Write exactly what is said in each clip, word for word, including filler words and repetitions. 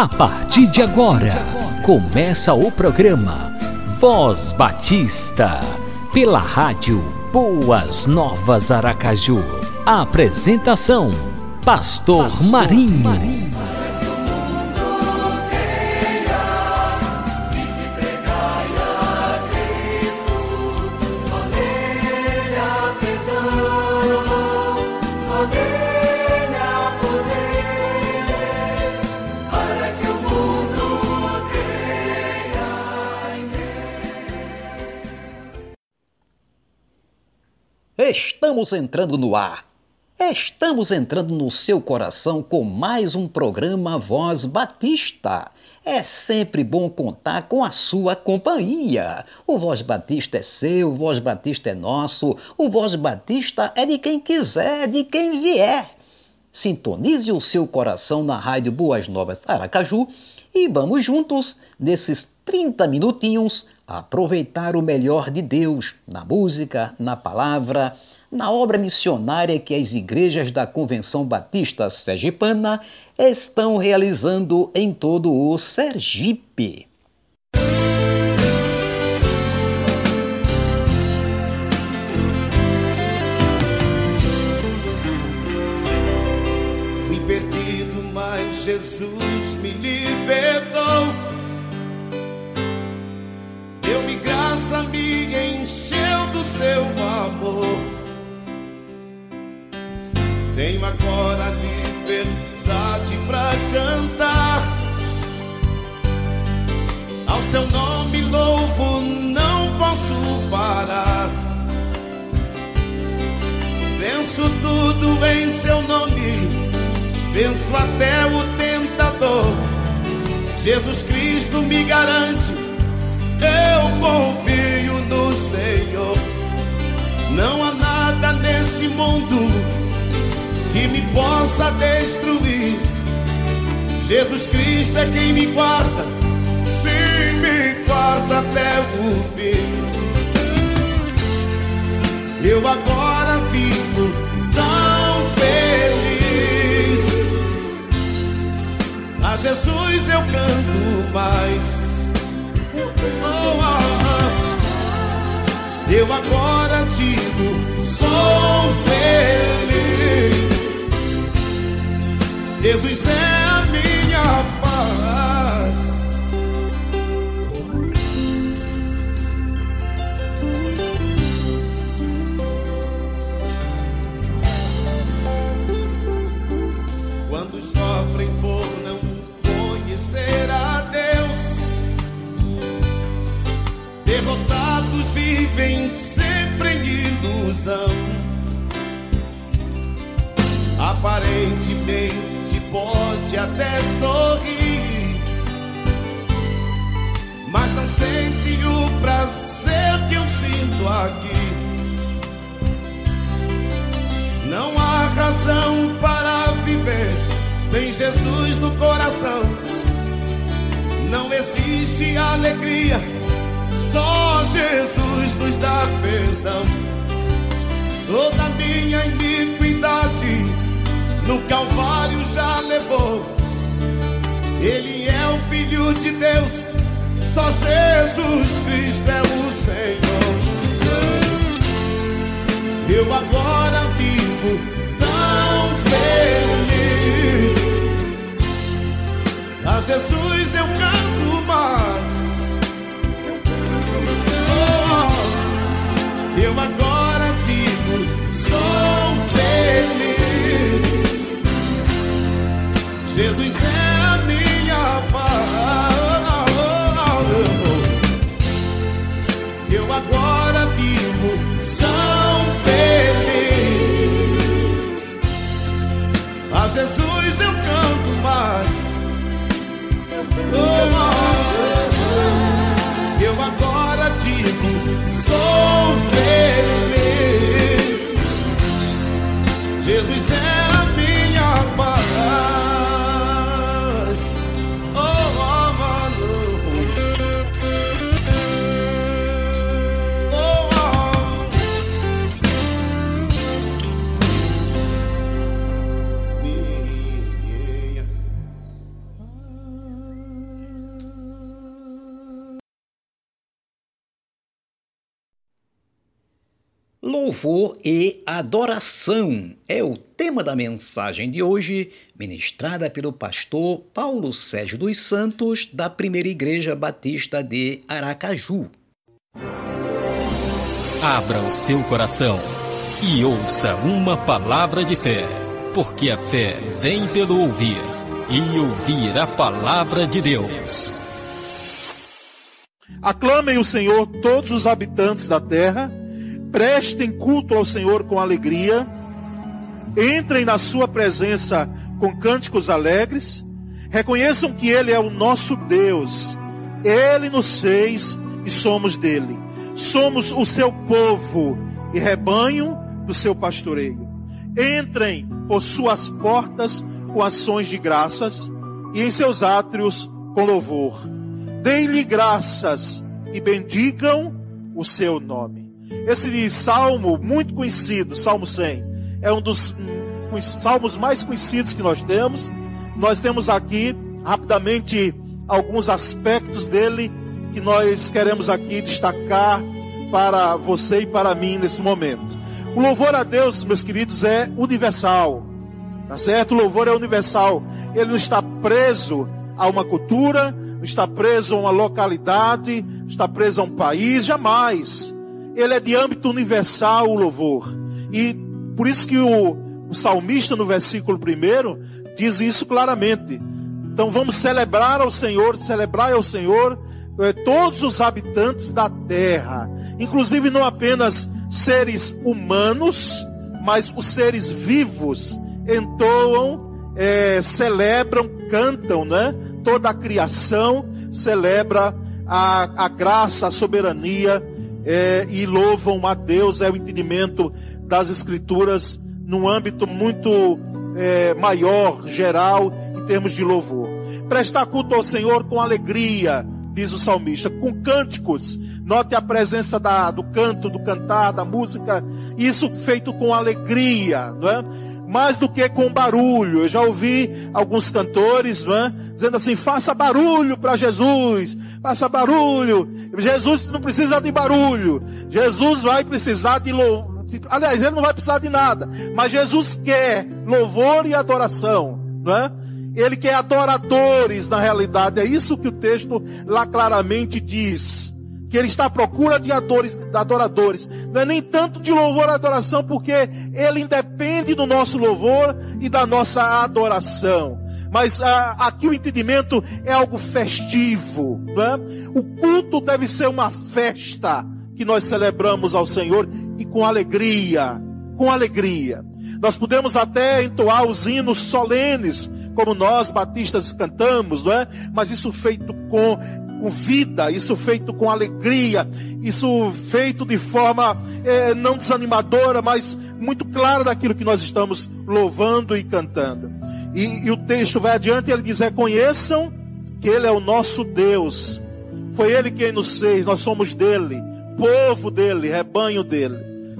A partir de agora, começa o programa Voz Batista, pela rádio Boas Novas Aracaju. A apresentação, Pastor, Pastor Marinho. Marinho. Estamos entrando no ar, estamos entrando no seu coração com mais um programa Voz Batista. É sempre bom contar com a sua companhia. O Voz Batista é seu, o Voz Batista é nosso, o Voz Batista é de quem quiser, é de quem vier. Sintonize o seu coração na rádio Boas Novas Aracaju e vamos juntos, nesses trinta minutinhos, aproveitar o melhor de Deus na música, na palavra, na obra missionária que as igrejas da Convenção Batista Sergipana estão realizando em todo o Sergipe. Fui perdido, mas Jesus me libertou. Deu-me graça, me encheu do seu amor. Tenho agora liberdade pra cantar. Ao seu nome louvo, não posso parar. Venço tudo em seu nome, venço até o tentador. Jesus Cristo me garante, eu confio no Senhor. Não há nada nesse mundo que me possa destruir. Jesus Cristo é quem me guarda, sim, me guarda até o fim. Eu agora vivo tão feliz. A Jesus eu canto mais. Oh, ah, ah. Eu agora digo, sou feliz. Jesus é a minha paz. Quando sofrem por não conhecer a Deus, derrotados vivem sempre em ilusão. Aparentemente pode até sorrir, mas não sente o prazer que eu sinto aqui. Não há razão para viver sem Jesus no coração. Não existe alegria, só Jesus nos dá perdão. Toda minha iniquidade no Calvário já levou. Ele é o Filho de Deus, só Jesus Cristo é o Senhor. Eu agora vivo tão feliz. A Jesus eu canto mais. Eu agora digo, sou feliz. Jesus é a minha paz. Eu agora vivo, sou feliz. A Jesus eu canto mais. Oh, eu agora digo, sou feliz. Louvor e adoração é o tema da mensagem de hoje, ministrada pelo pastor Paulo Sérgio dos Santos, da Primeira Igreja Batista de Aracaju. Abra o seu coração e ouça uma palavra de fé, porque a fé vem pelo ouvir e ouvir a palavra de Deus. Aclamem o Senhor todos os habitantes da terra. Prestem culto ao Senhor com alegria, entrem na sua presença com cânticos alegres, reconheçam que Ele é o nosso Deus, Ele nos fez e somos dele, somos o seu povo e rebanho do seu pastoreio. Entrem por suas portas com ações de graças e em seus átrios com louvor. Deem-lhe graças e bendigam o seu nome. Esse salmo muito conhecido, Salmo cem, é um dos salmos mais conhecidos que nós temos. Nós temos aqui, rapidamente, alguns aspectos dele que nós queremos aqui destacar para você e para mim nesse momento. O louvor a Deus, meus queridos, é universal, tá certo? O louvor é universal. Ele não está preso a uma cultura, não está preso a uma localidade, não está preso a um país, jamais. Ele é de âmbito universal, o louvor. E por isso que o, o salmista, no versículo primeiro, diz isso claramente. Então vamos celebrar ao Senhor, celebrar ao Senhor eh, todos os habitantes da terra. Inclusive não apenas seres humanos, mas os seres vivos entoam, eh, celebram, cantam, né? Toda a criação celebra a, a graça, a soberania, É, e louvam a Deus. É o entendimento das Escrituras num âmbito muito é, maior, geral, em termos de louvor. Prestar culto ao Senhor com alegria, diz o salmista, com cânticos. Note a presença da, do canto, do cantar, da música, isso feito com alegria, não é? Mais do que com barulho. Eu já ouvi alguns cantores, não é? Dizendo assim, faça barulho para Jesus, faça barulho. Jesus não precisa de barulho, Jesus vai precisar de louvor. Aliás, ele não vai precisar de nada, mas Jesus quer louvor e adoração, não é? Ele quer adoradores, na realidade. É isso que o texto lá claramente diz, que ele está à procura de adoradores. Não é nem tanto de louvor e adoração, porque ele independe do nosso louvor e da nossa adoração. Mas ah, aqui o entendimento é algo festivo, né? O culto deve ser uma festa que nós celebramos ao Senhor, e com alegria, com alegria. Nós podemos até entoar os hinos solenes, como nós batistas cantamos, não é? Mas isso feito com, com vida, isso feito com alegria, isso feito de forma eh, não desanimadora, mas muito clara daquilo que nós estamos louvando e cantando. E, e o texto vai adiante, ele diz, reconheçam que Ele é o nosso Deus, foi Ele quem nos fez, nós somos dele, povo dele, rebanho dele,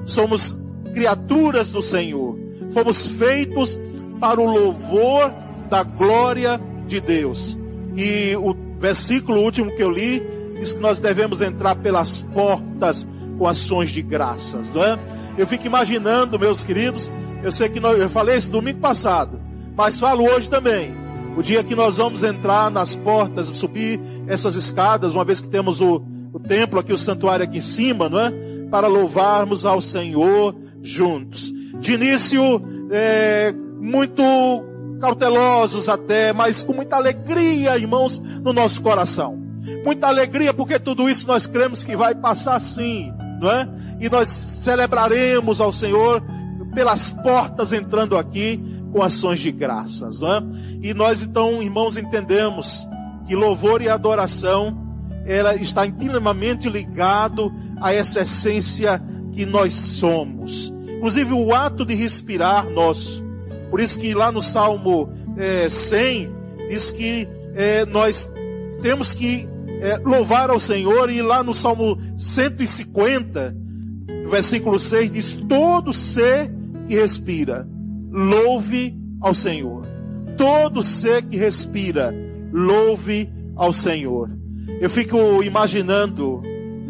somos criaturas do Senhor, fomos feitos para o louvor da glória de Deus. E o versículo último que eu li, diz que nós devemos entrar pelas portas com ações de graças, não é? Eu fico imaginando, meus queridos, eu sei que nós, eu falei isso domingo passado, mas falo hoje também, o dia que nós vamos entrar nas portas, subir essas escadas, uma vez que temos o, o templo aqui, o santuário aqui em cima, não é? Para louvarmos ao Senhor juntos. De início, é, muito cautelosos até, mas com muita alegria, irmãos, no nosso coração. Muita alegria, porque tudo isso nós cremos que vai passar sim, não é? E nós celebraremos ao Senhor pelas portas entrando aqui, com ações de graças, não é? E nós então, irmãos, entendemos que louvor e adoração ela está intimamente ligado a essa essência que nós somos, inclusive o ato de respirar nosso. Por isso que lá no Salmo é, cem diz que é, nós temos que é, louvar ao Senhor, e lá no Salmo cento e cinquenta, no versículo seis, diz, todo ser que respira louve ao Senhor. Todo ser que respira, louve ao Senhor. Eu fico imaginando,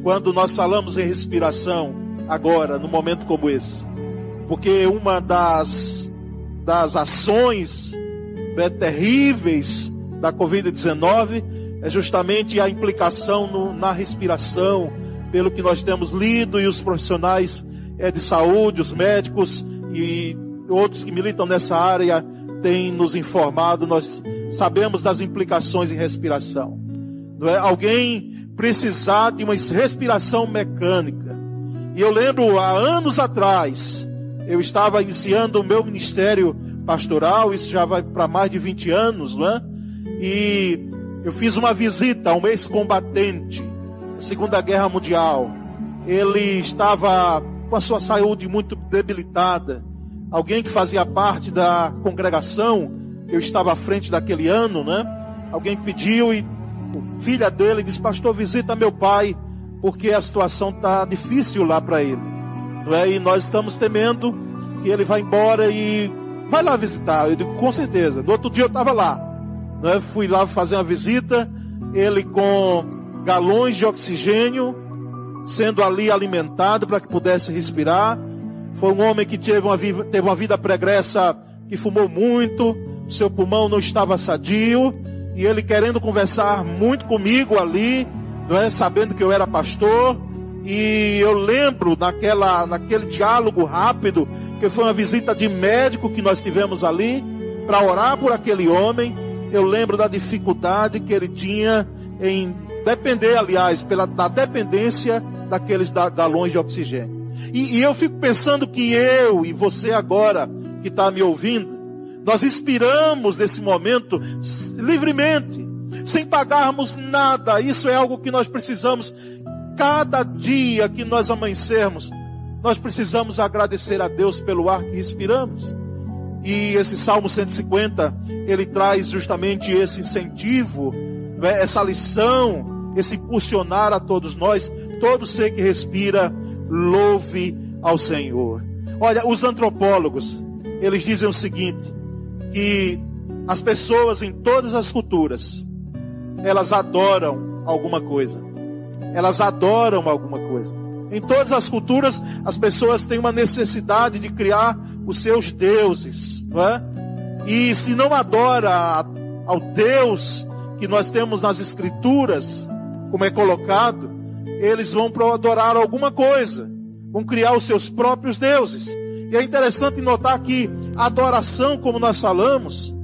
quando nós falamos em respiração, agora, num momento como esse. Porque uma das, das ações, né, terríveis da covid dezenove é justamente a implicação no, na respiração, pelo que nós temos lido, e os profissionais é, de saúde, os médicos e outros que militam nessa área têm nos informado. Nós sabemos das implicações em respiração. Não é? Alguém precisar de uma respiração mecânica. E eu lembro, há anos atrás, eu estava iniciando o meu ministério pastoral, isso já vai para mais de vinte anos, não é? E eu fiz uma visita a um ex-combatente da Segunda Guerra Mundial. Ele estava com a sua saúde muito debilitada. Alguém que fazia parte da congregação, eu estava à frente daquele ano, né? Alguém pediu e a filha dele disse: pastor, visita meu pai, porque a situação está difícil lá para ele, não é? E nós estamos temendo que ele vá embora, e vai lá visitar. Eu digo, com certeza. No outro dia eu estava lá, não é? Fui lá fazer uma visita, ele com galões de oxigênio, sendo ali alimentado para que pudesse respirar. Foi um homem que teve uma, teve uma vida pregressa, que fumou muito, seu pulmão não estava sadio, e ele querendo conversar muito comigo ali, não é? Sabendo que eu era pastor. E eu lembro naquela, naquele diálogo rápido, que foi uma visita de médico que nós tivemos ali, para orar por aquele homem. Eu lembro da dificuldade que ele tinha em depender, aliás, pela, da dependência daqueles galões de oxigênio. E, e eu fico pensando que eu e você agora, que está me ouvindo, nós inspiramos nesse momento livremente, sem pagarmos nada. Isso é algo que nós precisamos. Cada dia que nós amanhecermos, nós precisamos agradecer a Deus pelo ar que respiramos. E esse Salmo cento e cinquenta, ele traz justamente esse incentivo, né? Essa lição, esse impulsionar a todos nós. Todo ser que respira, louve ao Senhor. Olha, os antropólogos, eles dizem o seguinte, que as pessoas em todas as culturas, elas adoram alguma coisa. Elas adoram alguma coisa. Em todas as culturas, as pessoas têm uma necessidade de criar os seus deuses, não é? E se não adora ao Deus que nós temos nas Escrituras, como é colocado, eles vão adorar alguma coisa, vão criar os seus próprios deuses. E é interessante notar que a adoração, como nós falamos,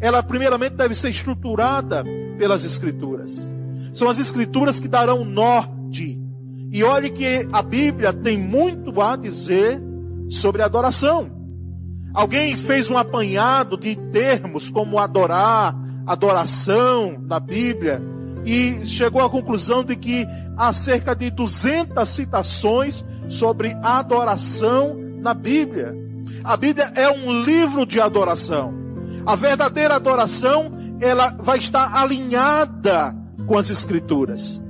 ela primeiramente deve ser estruturada pelas Escrituras. São as Escrituras que darão norte. E olhe que a Bíblia tem muito a dizer sobre adoração. Alguém fez um apanhado de termos como adorar, adoração na Bíblia, e chegou à conclusão de que há cerca de duzentas citações sobre adoração na Bíblia. A Bíblia é um livro de adoração. A verdadeira adoração, ela vai estar alinhada com as Escrituras.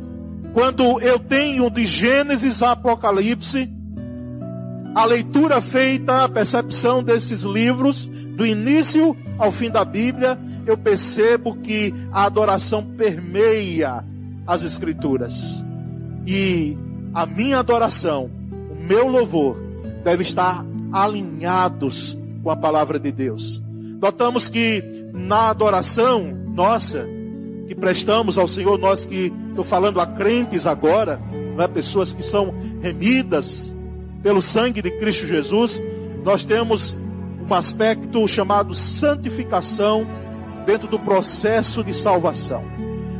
Quando eu tenho de Gênesis a Apocalipse, a leitura feita, a percepção desses livros, do início ao fim da Bíblia, eu percebo que a adoração permeia as Escrituras. E a minha adoração, o meu louvor, deve estar alinhados com a palavra de Deus. Notamos que na adoração nossa, que prestamos ao Senhor, nós que estou falando a crentes agora, não é? Pessoas que são remidas pelo sangue de Cristo Jesus, nós temos um aspecto chamado santificação dentro do processo de salvação.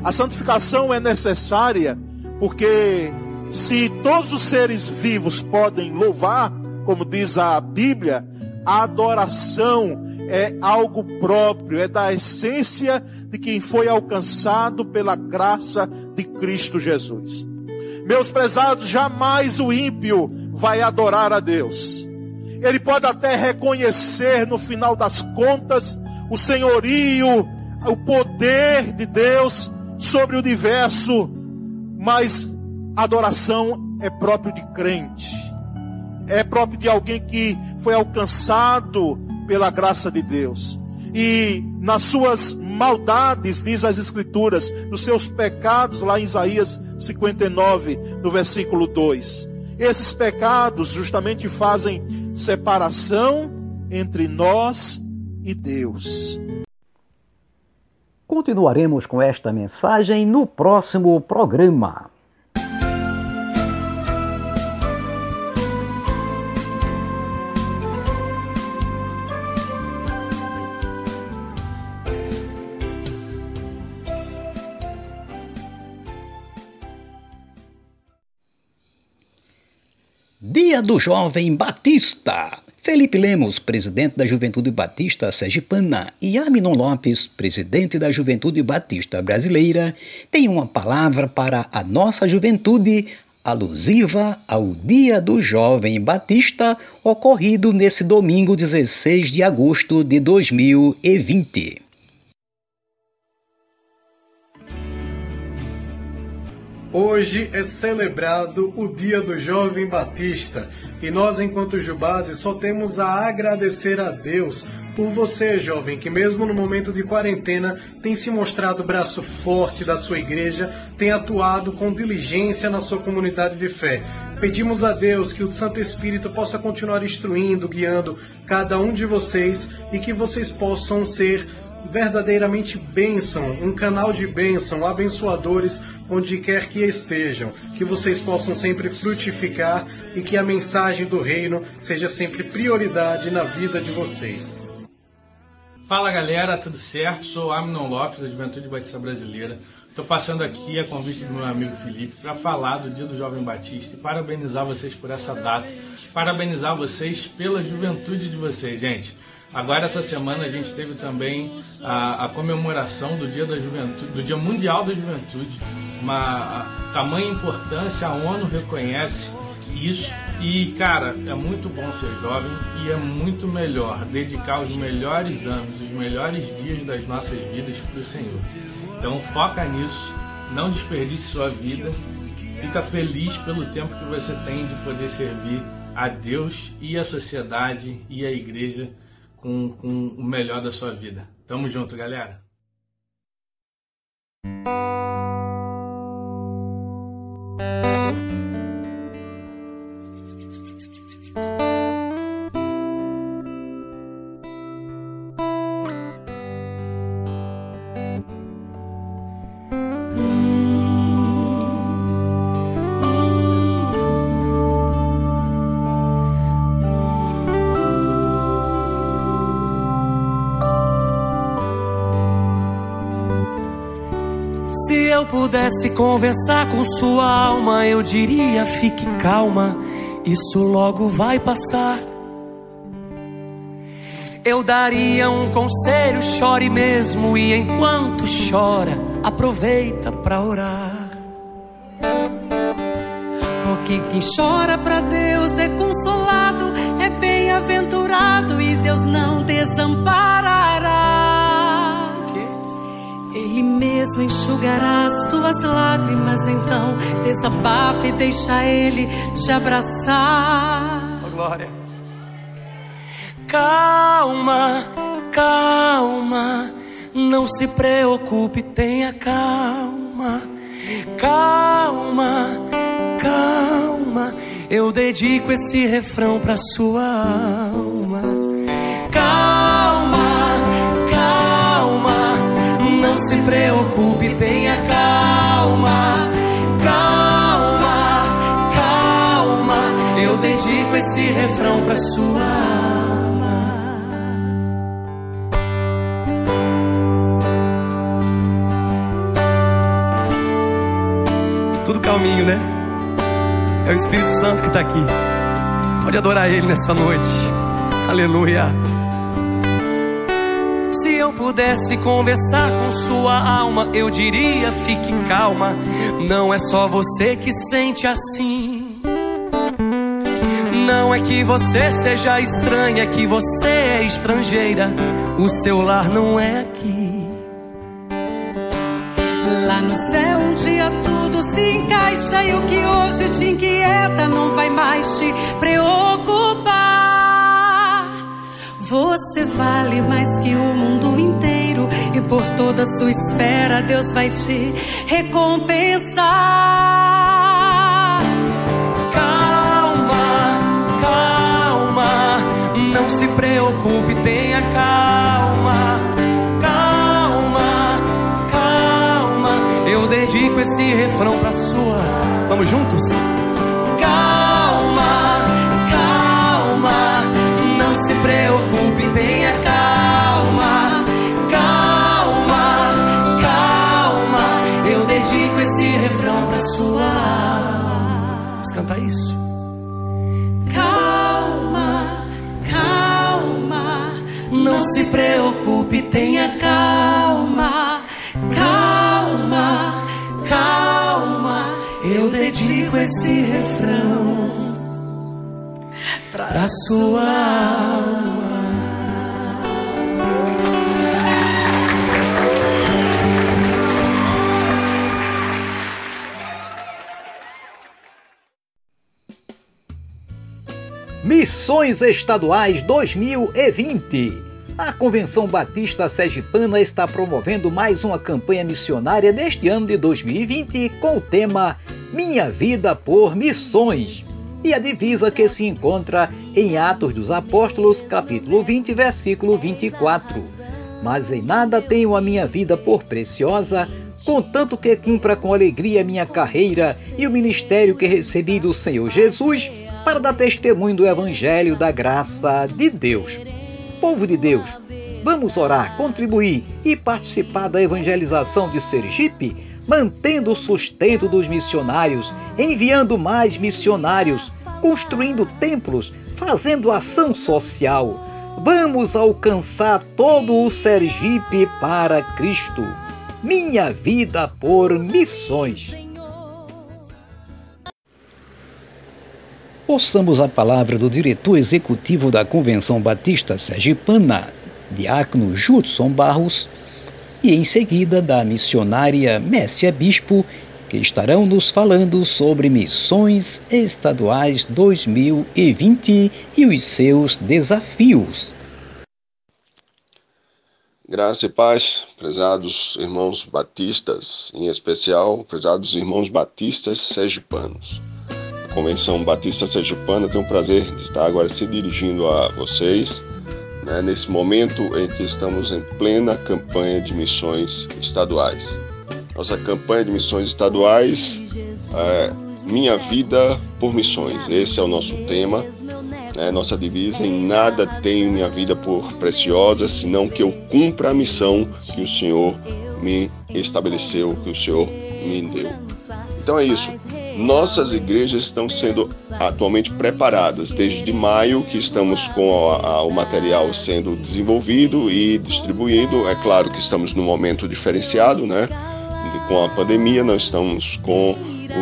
A santificação é necessária porque, se todos os seres vivos podem louvar, como diz a Bíblia, a adoração é algo próprio, é da essência de quem foi alcançado pela graça de Cristo Jesus. Meus prezados, jamais o ímpio vai adorar a Deus. Ele pode até reconhecer, no final das contas, o senhorio, o poder de Deus sobre o universo, mas adoração é próprio de crente. É próprio de alguém que foi alcançado pela graça de Deus. E nas suas maldades, diz as Escrituras, nos seus pecados, lá em Isaías cinquenta e nove, no versículo dois, Esses pecados justamente fazem separação entre nós e Deus. Continuaremos com esta mensagem no próximo programa. Dia do Jovem Batista. Felipe Lemos, presidente da Juventude Batista Sergipana, e Amnon Lopes, presidente da Juventude Batista Brasileira, têm uma palavra para a nossa juventude alusiva ao Dia do Jovem Batista, ocorrido nesse domingo dezesseis de agosto de dois mil e vinte. Hoje é celebrado o Dia do Jovem Batista e nós, enquanto Jubase, só temos a agradecer a Deus por você, jovem, que mesmo no momento de quarentena tem se mostrado braço forte da sua igreja, tem atuado com diligência na sua comunidade de fé. Pedimos a Deus que o Santo Espírito possa continuar instruindo, guiando cada um de vocês e que vocês possam ser verdadeiramente bênção, um canal de bênção, abençoadores onde quer que estejam, que vocês possam sempre frutificar e que a mensagem do reino seja sempre prioridade na vida de vocês. Fala galera, tudo certo? Sou Amnon Lopes da Juventude Batista Brasileira. Estou passando aqui a convite do meu amigo Felipe para falar do Dia do Jovem Batista e parabenizar vocês por essa data, parabenizar vocês pela juventude de vocês, gente. Agora, essa semana, a gente teve também a, a comemoração do Dia da Juventude, do Dia Mundial da Juventude. Uma tamanha importância, a ONU reconhece isso. E, cara, é muito bom ser jovem e é muito melhor dedicar os melhores anos, os melhores dias das nossas vidas para o Senhor. Então, foca nisso, não desperdice sua vida, fica feliz pelo tempo que você tem de poder servir a Deus e a sociedade e a igreja Com, com o melhor da sua vida. Tamo junto, galera! Se eu pudesse conversar com sua alma, eu diria: fique calma, isso logo vai passar. Eu daria um conselho: chore mesmo, e enquanto chora, aproveita pra orar. Porque quem chora pra Deus é consolado, é bem-aventurado, e Deus não desamparará. Ele mesmo enxugará as tuas lágrimas, então desabafa e deixa Ele te abraçar. Oh, glória. Calma, calma, não se preocupe, tenha calma. Calma, calma, eu dedico esse refrão pra sua alma. Calma, não se preocupe, tenha calma. Calma, calma, eu dedico esse refrão pra sua alma. Tudo calminho, né? É o Espírito Santo que tá aqui. Pode adorar Ele nessa noite. Aleluia. Se eu pudesse conversar com sua alma, eu diria: fique calma, não é só você que sente assim. Não é que você seja estranha, é que você é estrangeira, o seu lar não é aqui. Lá no céu um dia tudo se encaixa, e o que hoje te inquieta não vai mais te preocupar. Você vale mais que o mundo inteiro, e por toda a sua esfera Deus vai te recompensar. Calma. Não se preocupe, tenha calma, calma, calma. Eu dedico esse refrão pra sua. Vamos juntos? Calma, calma, não se preocupe, tenha calma, calma, calma. Eu dedico esse refrão pra sua. Vamos cantar isso? Não se preocupe, tenha calma, calma, calma. Eu dedico esse refrão pra sua alma. Missões Estaduais dois mil e vinte. A Convenção Batista Sergipana está promovendo mais uma campanha missionária neste ano de dois mil e vinte com o tema Minha Vida por Missões e a divisa que se encontra em Atos dos Apóstolos, capítulo vinte, versículo vinte e quatro. Mas em nada tenho a minha vida por preciosa, contanto que cumpra com alegria minha carreira e o ministério que recebi do Senhor Jesus para dar testemunho do Evangelho da Graça de Deus. Povo de Deus, vamos orar, contribuir e participar da evangelização de Sergipe, mantendo o sustento dos missionários, enviando mais missionários, construindo templos, fazendo ação social. Vamos alcançar todo o Sergipe para Cristo. Minha vida por missões. Ouçamos a palavra do diretor executivo da Convenção Batista Sergipana, diácono Judson Barros, e em seguida da missionária Messi Abispo, que estarão nos falando sobre Missões Estaduais dois mil e vinte e os seus desafios. Graça e paz, prezados irmãos batistas, em especial, prezados irmãos batistas sergipanos. A Convenção Batista Sergipana tem o prazer de estar agora se dirigindo a vocês, né, nesse momento em que estamos em plena campanha de missões estaduais. Nossa campanha de missões estaduais é Minha Vida por Missões. Esse é o nosso tema, né, nossa divisa. Em nada tenho minha vida por preciosa, senão que eu cumpra a missão que o Senhor me estabeleceu, que o Senhor me deu. Então é isso. Nossas igrejas estão sendo atualmente preparadas desde maio, que estamos com a, a, o material sendo desenvolvido e distribuído. É claro que estamos num momento diferenciado, né? Com a pandemia, nós estamos com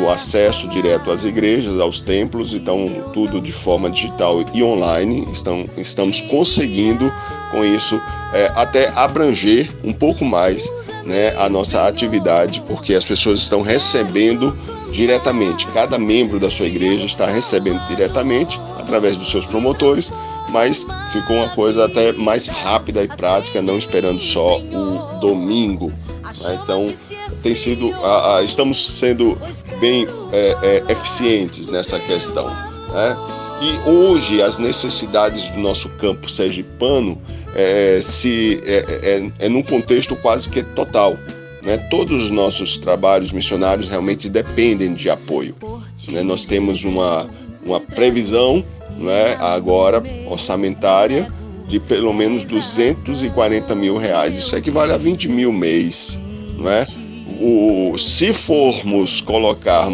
o acesso direto às igrejas, aos templos, então tudo de forma digital e online. Estão, estamos conseguindo com isso é, até abranger um pouco mais, né, a nossa atividade, porque as pessoas estão recebendo diretamente, cada membro da sua igreja está recebendo diretamente através dos seus promotores, mas ficou uma coisa até mais rápida e prática, não esperando só o domingo. Então tem sido, estamos sendo bem é, é, eficientes nessa questão, né? E hoje as necessidades do nosso campo sergipano É, se, é, é, é num contexto quase que total, né? Todos os nossos trabalhos missionários realmente dependem de apoio, né? Nós temos uma, uma previsão, né, agora orçamentária de pelo menos duzentos e quarenta mil reais. Isso equivale a vinte mil mês, né? O, se formos colocar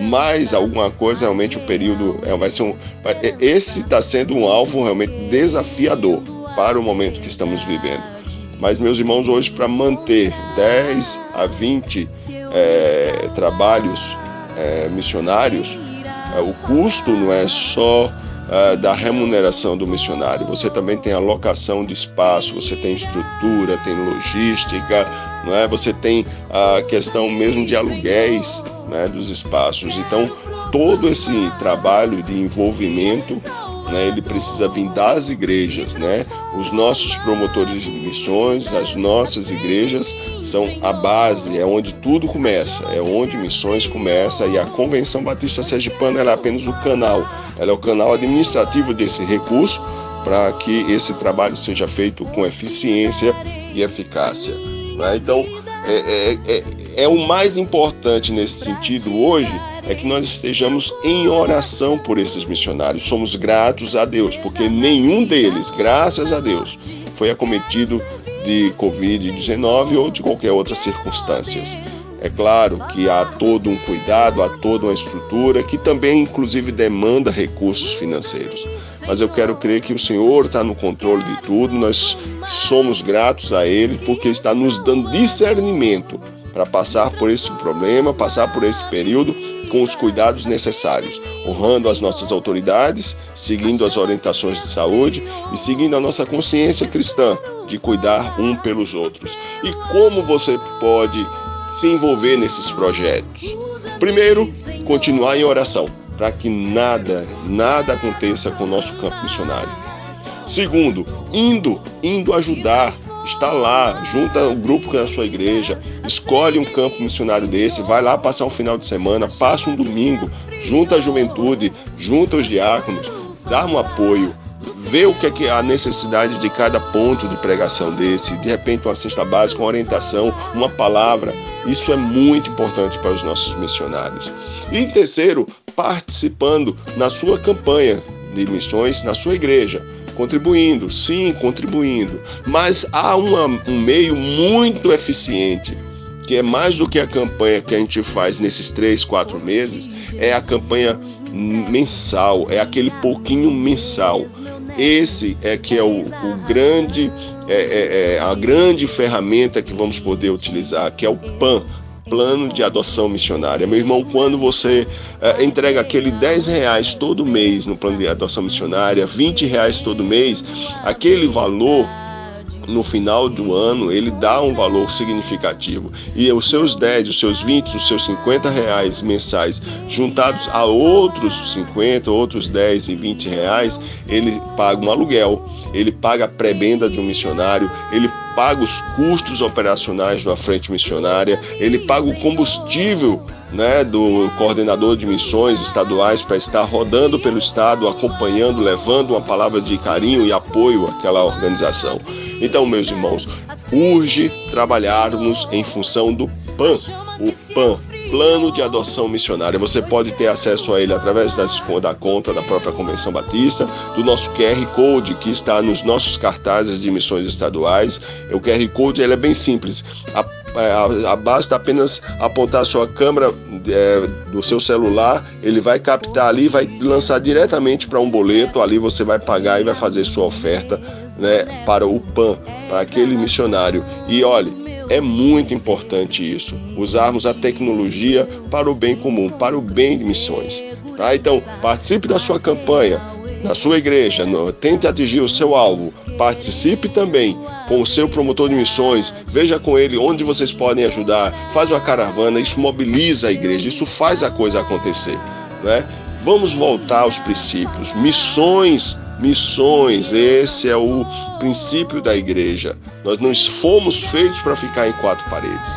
mais alguma coisa, realmente o período é, vai ser um, esse está sendo um alvo realmente desafiador para o momento que estamos vivendo. Mas, meus irmãos, hoje, para manter dez a vinte é, trabalhos é, missionários, é, o custo não é só é, da remuneração do missionário. Você também tem alocação de espaço, você tem estrutura, tem logística, não é? Você tem a questão mesmo de aluguéis, né, dos espaços. Então, todo esse trabalho de envolvimento, né, ele precisa vir das igrejas, né? Os nossos promotores de missões, as nossas igrejas são a base, é onde tudo começa, é onde missões começa, e a Convenção Batista Sergipana ela é apenas o canal, ela é o canal administrativo desse recurso, para que esse trabalho seja feito com eficiência e eficácia, né? Então, é, é, é, é o mais importante nesse sentido hoje, é que nós estejamos em oração por esses missionários. Somos gratos a Deus, porque nenhum deles, graças a Deus, foi acometido de covid dezenove ou de qualquer outra circunstância. É claro que há todo um cuidado, há toda uma estrutura que também, inclusive, demanda recursos financeiros. Mas eu quero crer que o Senhor está no controle de tudo, nós somos gratos a Ele, porque está nos dando discernimento para passar por esse problema, passar por esse período com os cuidados necessários, honrando as nossas autoridades, seguindo as orientações de saúde e seguindo a nossa consciência cristã de cuidar um pelos outros. E como você pode se envolver nesses projetos? Primeiro, continuar em oração, para que nada, nada aconteça com o nosso campo missionário. Segundo, indo, indo ajudar, está lá, junta o grupo da sua igreja, escolhe um campo missionário desse, vai lá passar um final de semana, passa um domingo, junta a juventude, junta os diáconos, dá um apoio, vê o que é a necessidade de cada ponto de pregação desse, de repente uma cesta básica, uma orientação, uma palavra. Isso é muito importante para os nossos missionários. E terceiro, participando na sua campanha de missões na sua igreja, contribuindo, sim, contribuindo. Mas há uma, um meio muito eficiente, que é mais do que a campanha que a gente faz nesses três, quatro meses, é a campanha mensal, é aquele pouquinho mensal. Esse é que é o, o grande, é, é, é a grande ferramenta que vamos poder utilizar, que é o PAN, Plano de Adoção Missionária. Meu irmão, quando você é, entrega aquele dez reais todo mês no plano de adoção missionária, vinte reais todo mês, aquele valor, no final do ano, ele dá um valor significativo. E os seus dez, os seus vinte, os seus cinquenta reais mensais, juntados a outros cinquenta, outros dez e vinte reais, ele paga um aluguel, ele paga a prebenda de um missionário, ele paga os custos operacionais de uma frente missionária, ele paga o combustível, né, do coordenador de missões estaduais para estar rodando pelo estado, acompanhando, levando uma palavra de carinho e apoio àquela organização. Então, meus irmãos, urge trabalharmos em função do PAN, o PAN, Plano de Adoção Missionária. Você pode ter acesso a ele através das, da conta da própria Convenção Batista, do nosso Q R Code que está nos nossos cartazes de missões estaduais. O Q R Code ele é bem simples, a, a, a, basta apenas apontar a sua câmera é, do seu celular, ele vai captar ali, vai lançar diretamente para um boleto, ali você vai pagar e vai fazer sua oferta, né, para o PAN, para aquele missionário. E olhe, é muito importante isso, usarmos a tecnologia para o bem comum, para o bem de missões, tá? Então, participe da sua campanha, na sua igreja, no, tente atingir o seu alvo, participe também com o seu promotor de missões, veja com ele onde vocês podem ajudar, faz uma caravana, isso mobiliza a igreja, isso faz a coisa acontecer, né? Vamos voltar aos princípios, missões, missões, esse é o princípio da igreja. Nós não fomos feitos para ficar em quatro paredes.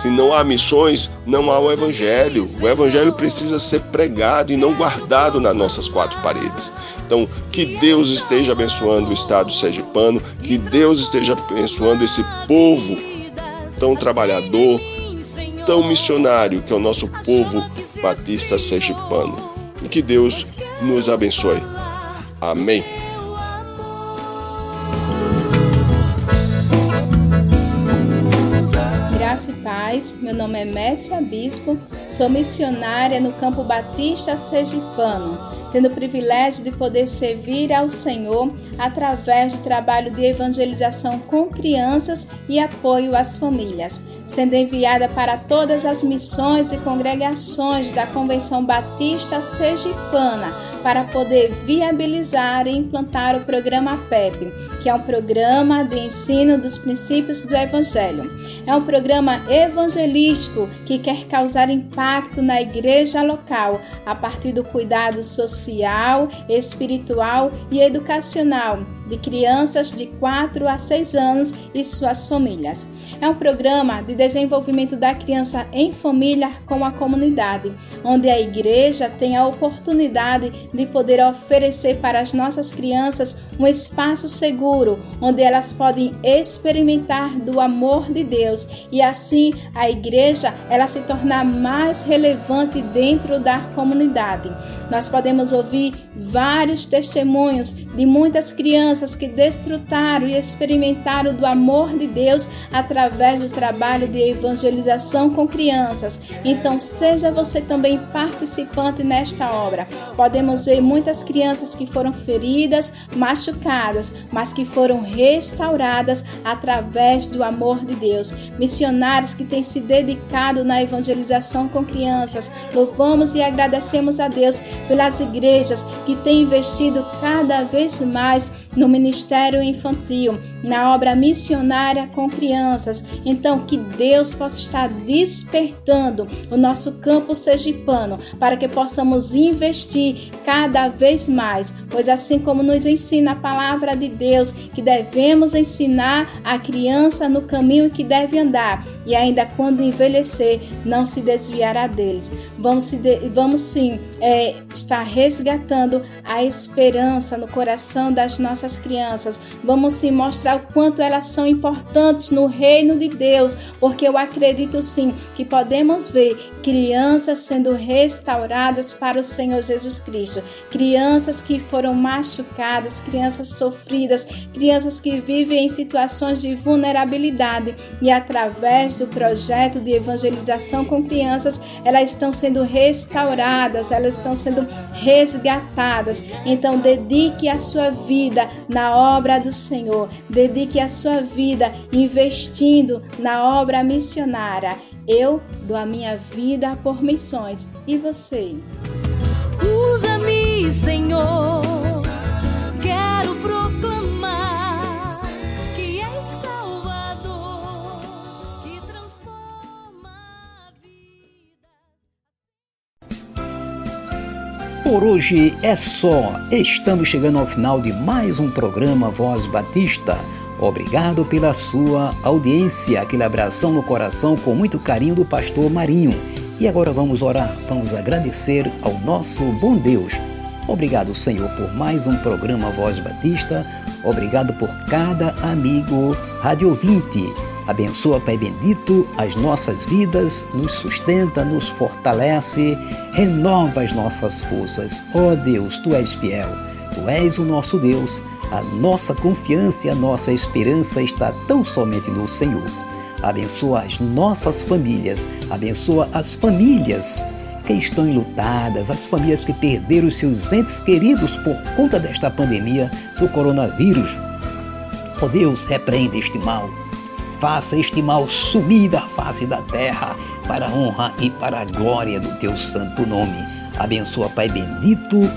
Se não há missões, não há o evangelho. O evangelho precisa ser pregado e não guardado nas nossas quatro paredes. Então, que Deus esteja abençoando o estado sergipano, que Deus esteja abençoando esse povo tão trabalhador, tão missionário, que é o nosso povo batista sergipano. E que Deus nos abençoe. Amém. Graça e paz, meu nome é Messi Abispo, sou missionária no campo Batista Sergipano, tendo o privilégio de poder servir ao Senhor através de trabalho de evangelização com crianças e apoio às famílias, sendo enviada para todas as missões e congregações da Convenção Batista Sergipana para poder viabilizar e implantar o Programa Pepe, que é um programa de ensino dos princípios do Evangelho. É um programa evangelístico que quer causar impacto na igreja local, a partir do cuidado social, espiritual e educacional de crianças de quatro a seis anos e suas famílias. É um programa de desenvolvimento da criança em família com a comunidade, onde a igreja tem a oportunidade de poder oferecer para as nossas crianças um espaço seguro, onde elas podem experimentar do amor de Deus e assim a igreja ela se tornar mais relevante dentro da comunidade. Nós podemos ouvir vários testemunhos de muitas crianças que desfrutaram e experimentaram do amor de Deus através do trabalho de evangelização com crianças. Então, seja você também participante nesta obra. Podemos ver muitas crianças que foram feridas, machucadas, mas que foram restauradas através do amor de Deus. Missionários que têm se dedicado na evangelização com crianças. Louvamos e agradecemos a Deus pelas igrejas que têm investido cada vez mais no ministério infantil, na obra missionária com crianças. Então, que Deus possa estar despertando o nosso campo sergipano para que possamos investir cada vez mais, pois assim como nos ensina a palavra de Deus, que devemos ensinar a criança no caminho que deve andar e ainda quando envelhecer, não se desviará deles. Vamos, se de... Vamos sim é, estar resgatando a esperança no coração das nossas crianças. Vamos sim mostrar o quanto elas são importantes no reino de Deus, porque eu acredito sim que podemos ver crianças sendo restauradas para o Senhor Jesus Cristo, crianças que foram machucadas, crianças sofridas, crianças que vivem em situações de vulnerabilidade e através do projeto de evangelização com crianças, elas estão sendo restauradas, elas estão sendo resgatadas. Então dedique a sua vida na obra do Senhor, dedique a sua vida investindo na obra missionária. Eu dou a minha vida por missões. E você? Usa-me, Senhor. Quero proclamar que és Salvador, que transforma a vida. Por hoje é só. Estamos chegando ao final de mais um programa Voz Batista. Obrigado pela sua audiência, aquele abração no coração com muito carinho do pastor Marinho. E agora vamos orar, vamos agradecer ao nosso bom Deus. Obrigado, Senhor, por mais um programa Voz Batista. Obrigado por cada amigo radiovinte. Abençoa, Pai bendito, as nossas vidas, nos sustenta, nos fortalece, renova as nossas forças. Ó Deus, Tu és fiel, Tu és o nosso Deus. A nossa confiança e a nossa esperança está tão somente no Senhor. Abençoa as nossas famílias, abençoa as famílias que estão enlutadas, as famílias que perderam os seus entes queridos por conta desta pandemia do coronavírus. Ó Deus, repreenda este mal. Faça este mal sumir da face da terra para a honra e para a glória do Teu santo nome. Abençoa, Pai bendito,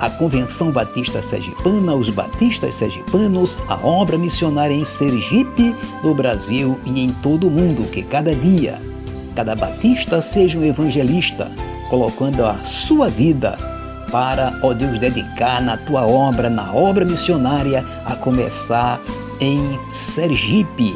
a Convenção Batista Sergipana, os batistas sergipanos, a obra missionária em Sergipe, no Brasil e em todo o mundo, que cada dia, cada batista seja um evangelista, colocando a sua vida para, ó Deus, dedicar na Tua obra, na obra missionária, a começar em Sergipe.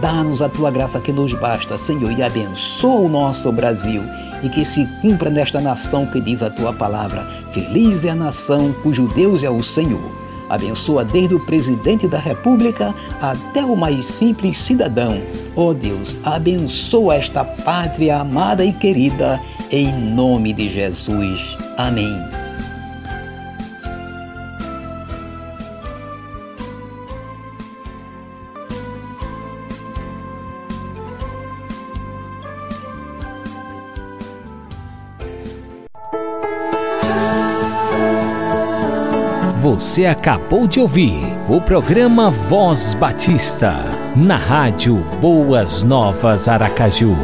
Dá-nos a Tua graça que nos basta, Senhor, e abençoa o nosso Brasil. E que se cumpra nesta nação que diz a Tua palavra. Feliz é a nação cujo Deus é o Senhor. Abençoa desde o presidente da República até o mais simples cidadão. Ó Deus, abençoa esta pátria amada e querida, em nome de Jesus. Amém. Você acabou de ouvir o programa Voz Batista, na rádio Boas Novas Aracaju.